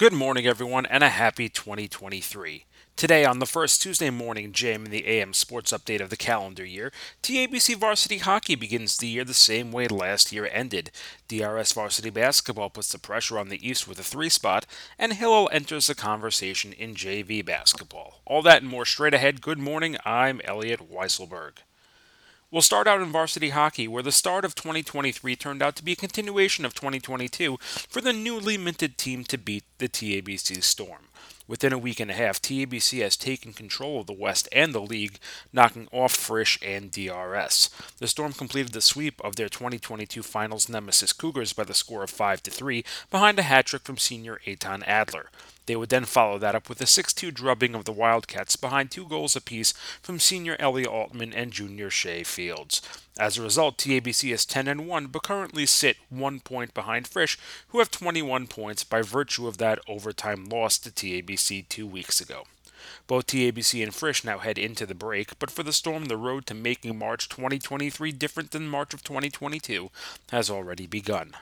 Good morning, everyone, and a happy 2023. Today, on the first Tuesday morning jam in the AM sports update of the calendar year, TABC varsity hockey begins the year the same way last year ended. DRS varsity basketball puts the pressure on the East with a 3 spot, and Hillel enters the conversation in JV basketball. All that and more straight ahead. Good morning, I'm Elliot Weiselberg. We'll start out in varsity hockey, where the start of 2023 turned out to be a continuation of 2022 for the newly minted team to beat the TABC Storm. Within a week and a half, TABC has taken control of the West and the league, knocking off Frisch and DRS. The Storm completed the sweep of their 2022 Finals nemesis Cougars by the score of 5-3, behind a hat-trick from senior Eitan Adler. They would then follow that up with a 6-2 drubbing of the Wildcats behind 2 goals apiece from senior Ellie Altman and junior Shea Fields. As a result, TABC is 10-1, but currently sit 1 point behind Frisch, who have 21 points by virtue of that overtime loss to TABC 2 weeks ago. Both TABC and Frisch now head into the break, but for the Storm, the road to making March 2023 different than March of 2022 has already begun.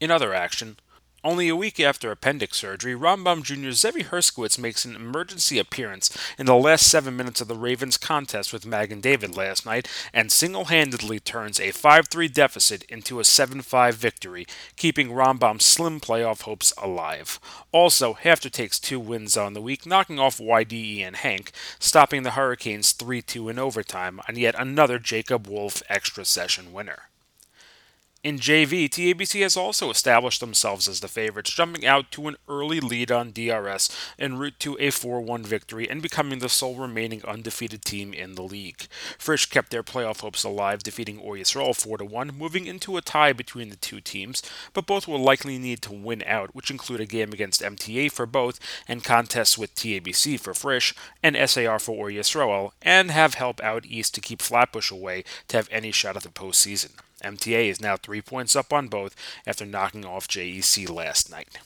In other action, only a week after appendix surgery, Rambam Jr. Zevi Herskowitz makes an emergency appearance in the last 7 minutes of the Ravens' contest with Magen David last night and single-handedly turns a 5-3 deficit into a 7-5 victory, keeping Rambam's slim playoff hopes alive. Also, Hafter takes 2 wins on the week, knocking off YDE and Hank, stopping the Hurricanes 3-2 in overtime on yet another Jacob Wolf extra session winner. In JV, TABC has also established themselves as the favorites, jumping out to an early lead on DRS en route to a 4-1 victory and becoming the sole remaining undefeated team in the league. Frisch kept their playoff hopes alive, defeating Ohr Yisrael 4-1, moving into a tie between the two teams, but both will likely need to win out, which include a game against MTA for both, and contests with TABC for Frisch, and SAR for Ohr Yisrael, and have help out East to keep Flatbush away to have any shot at the postseason. MTA is now 3 points up on both after knocking off JEC last night.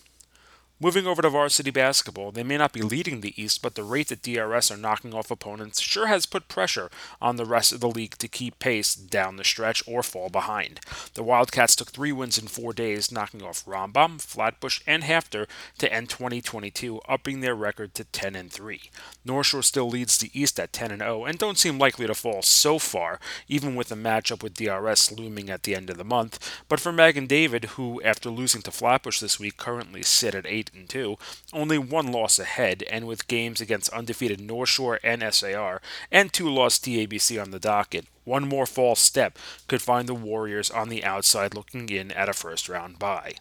Moving over to varsity basketball, they may not be leading the East, but the rate that DRS are knocking off opponents sure has put pressure on the rest of the league to keep pace down the stretch or fall behind. The Wildcats took 3 wins in 4 days, knocking off Rambam, Flatbush, and Hafter to end 2022, upping their record to 10-3. North Shore still leads the East at 10-0 and don't seem likely to fall so far, even with a matchup with DRS looming at the end of the month. But for Magen David, who, after losing to Flatbush this week, currently sit at 8-0, and 2, only 1 loss ahead, and with games against undefeated North Shore and SAR, and 2-loss TABC on the docket, 1 more false step could find the Warriors on the outside looking in at a first-round bye.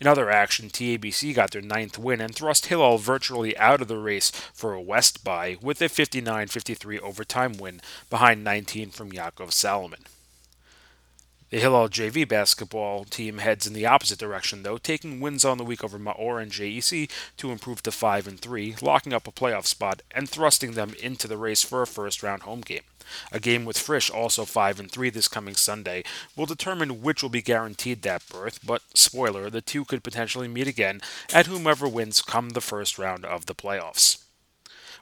In other action, TABC got their 9th win and thrust Hillel virtually out of the race for a West bye with a 59-53 overtime win behind 19 from Yaakov Salomon. The Hillel JV basketball team heads in the opposite direction, though, taking wins on the week over Maor and JEC to improve to 5-3, locking up a playoff spot and thrusting them into the race for a first-round home game. A game with Frisch, also 5-3 this coming Sunday, will determine which will be guaranteed that berth, but, spoiler, the two could potentially meet again at whomever wins come the first round of the playoffs.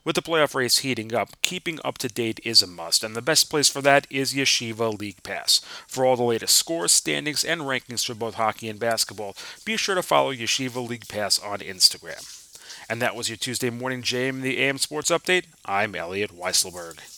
With the playoff race heating up, keeping up to date is a must, and the best place for that is Yeshiva League Pass. For all the latest scores, standings, and rankings for both hockey and basketball, be sure to follow Yeshiva League Pass on Instagram. And that was your Tuesday morning JM, the AM Sports Update. I'm Elliot Weiselberg.